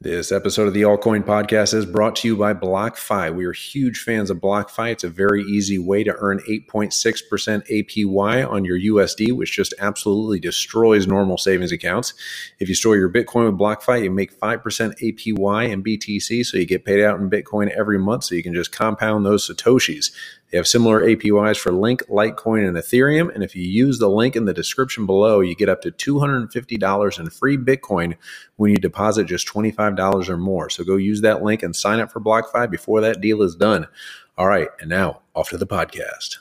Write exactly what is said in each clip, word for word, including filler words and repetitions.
This episode of the Altcoin Podcast is brought to you by BlockFi. We are huge fans of BlockFi. It's a very easy way to earn eight point six percent A P Y on your U S D, which just absolutely destroys normal savings accounts. If you store your Bitcoin with BlockFi, you make five percent A P Y in B T C, so you get paid out in Bitcoin every month, so you can just compound those Satoshis. They have similar A P Ys for Link, Litecoin, and Ethereum. And if you use the link in the description below, you get up to two hundred fifty dollars in free Bitcoin when you deposit just twenty-five dollars or more. So go use that link and sign up for BlockFi before that deal is done. All right, and now off to the podcast.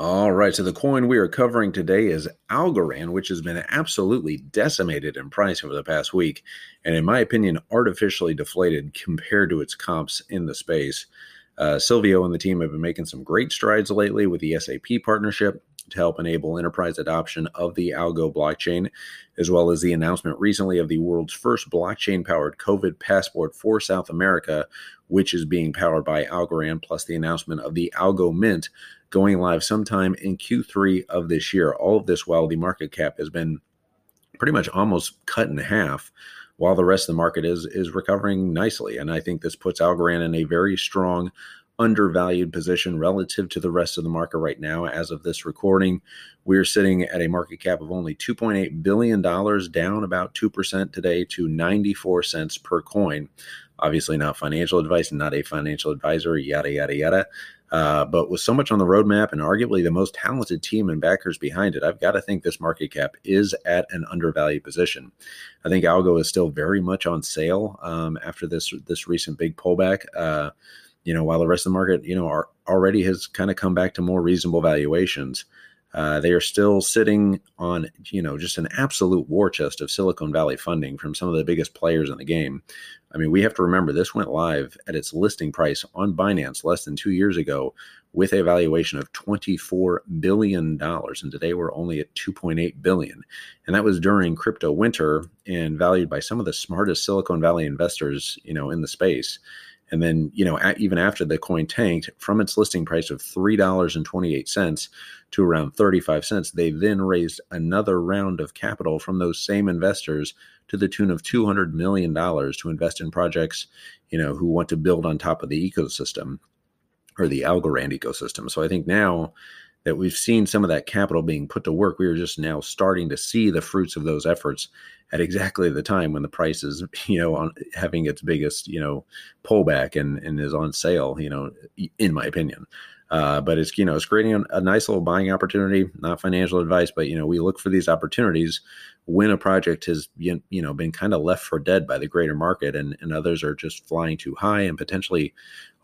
All right, so the coin we are covering today is Algorand, which has been absolutely decimated in price over the past week, and in my opinion, artificially deflated compared to its comps in the space. Uh, Silvio and the team have been making some great strides lately with the S A P partnership to help enable enterprise adoption of the Algo blockchain, as well as the announcement recently of the world's first blockchain-powered COVID passport for South America, which is being powered by Algorand, plus the announcement of the Algo Mint going live sometime in Q three of this year. All of this while the market cap has been pretty much almost cut in half, while the rest of the market is is recovering nicely. And I think this puts Algorand in a very strong, undervalued position relative to the rest of the market right now. As of this recording, we're sitting at a market cap of only two point eight billion dollars, down about two percent today to ninety-four cents per coin. Obviously not financial advice, not a financial advisor, yada, yada, yada. Uh, but with so much on the roadmap and arguably the most talented team and backers behind it, I've got to think this market cap is at an undervalued position. I think Algo is still very much on sale um, after this this recent big pullback. Uh, you know, while the rest of the market, you know, are, already has kind of come back to more reasonable valuations, uh, they are still sitting on, you know, just an absolute war chest of Silicon Valley funding from some of the biggest players in the game. I mean, we have to remember this went live at its listing price on Binance less than two years ago with a valuation of twenty-four billion dollars. And today we're only at two point eight billion dollars. And that was during crypto winter and valued by some of the smartest Silicon Valley investors, you know, in the space. And then, you know, at, even after the coin tanked from its listing price of three dollars and twenty-eight cents to around thirty-five cents, they then raised another round of capital from those same investors to the tune of two hundred million dollars to invest in projects, you know, who want to build on top of the ecosystem or the Algorand ecosystem. So I think now that we've seen some of that capital being put to work, we are just now starting to see the fruits of those efforts at exactly the time when the price is, you know, on having its biggest, you know, pullback and, and is on sale, you know, in my opinion. Uh, but it's, you know, it's creating a nice little buying opportunity, not financial advice, but, you know, we look for these opportunities when a project has, you know, been kind of left for dead by the greater market and, and others are just flying too high and potentially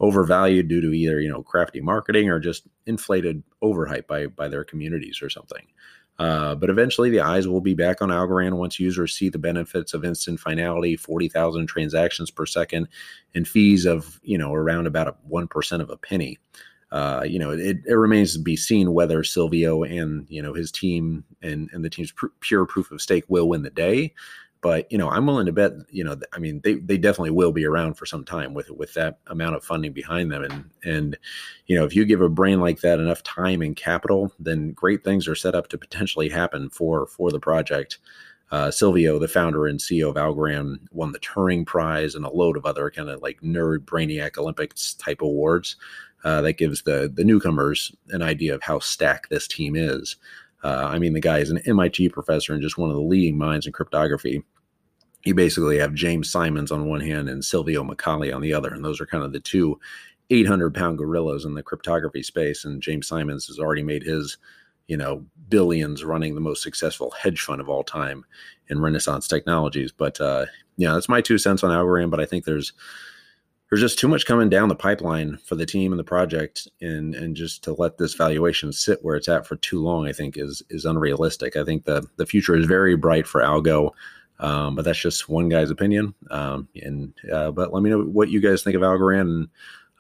overvalued due to either, you know, crafty marketing or just inflated overhype by, by their communities or something. Uh, but eventually the eyes will be back on Algorand once users see the benefits of instant finality, forty thousand transactions per second, and fees of, you know, around about one percent of a penny. Uh, you know, it, it remains to be seen whether Silvio and, you know, his team and, and the team's pr- pure proof of stake will win the day. But, you know, I'm willing to bet, you know, I mean, they, they definitely will be around for some time with with that amount of funding behind them. And, and, you know, if you give a brain like that enough time and capital, then great things are set up to potentially happen for for the project. Uh, Silvio, the founder and C E O of Algorand, won the Turing Prize and a load of other kind of like nerd brainiac Olympics type awards. Uh, that gives the the newcomers an idea of how stacked this team is. Uh, I mean, the guy is an M I T professor and just one of the leading minds in cryptography. You basically have James Simons on one hand and Silvio Micali on the other, and those are kind of the two eight hundred pound gorillas in the cryptography space. And James Simons has already made his, you know, billions running the most successful hedge fund of all time in Renaissance Technologies. But uh, yeah, that's my two cents on Algorand. But I think there's There's just too much coming down the pipeline for the team and the project, and and just to let this valuation sit where it's at for too long, I think is is unrealistic. I think the the future is very bright for Algo. Um, but that's just one guy's opinion. Um, and uh, but let me know what you guys think of Algorand and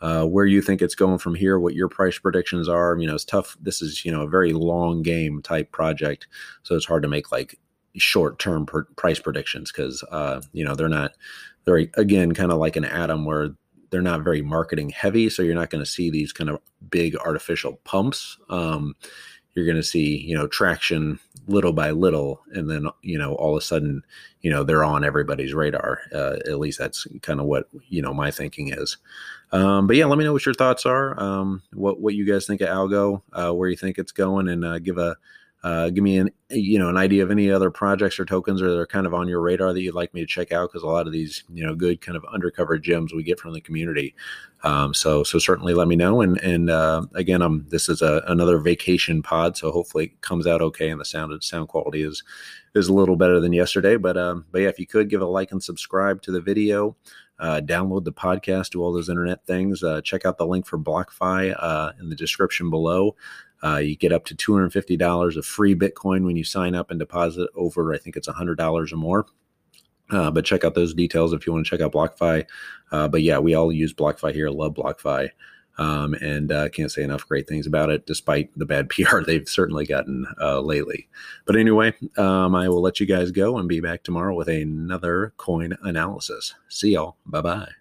uh, where you think it's going from here, what your price predictions are. You know, it's tough. This is, you know, a very long game type project, so it's hard to make like short-term pr- price predictions because, uh, you know, they're not, they're again, kind of like an atom where they're not very marketing heavy. So you're not going to see these kind of big artificial pumps. Um, you're going to see, you know, traction little by little. And then, you know, all of a sudden, you know, they're on everybody's radar. Uh, at least that's kind of what, you know, my thinking is. Um, but yeah, let me know what your thoughts are. Um, what, what you guys think of Algo, uh, where you think it's going, and uh, give a, Uh, give me an, you know, an idea of any other projects or tokens or that are kind of on your radar that you'd like me to check out. Cause a lot of these, you know, good kind of undercover gems we get from the community. Um, so, so certainly let me know. And, and, uh, again, um, this is a, another vacation pod, so hopefully it comes out okay. And the sound sound quality is, is a little better than yesterday, but, um, but yeah, if you could give a like and subscribe to the video, uh, download the podcast, do all those internet things, uh, check out the link for BlockFi, uh, in the description below. Uh, you get up to two hundred fifty dollars of free Bitcoin when you sign up and deposit over, I think it's one hundred dollars or more. Uh, but check out those details if you want to check out BlockFi. Uh, but yeah, we all use BlockFi here. Love BlockFi. Um, and I uh, can't say enough great things about it, despite the bad P R they've certainly gotten uh, lately. But anyway, um, I will let you guys go and be back tomorrow with another coin analysis. See y'all. Bye-bye.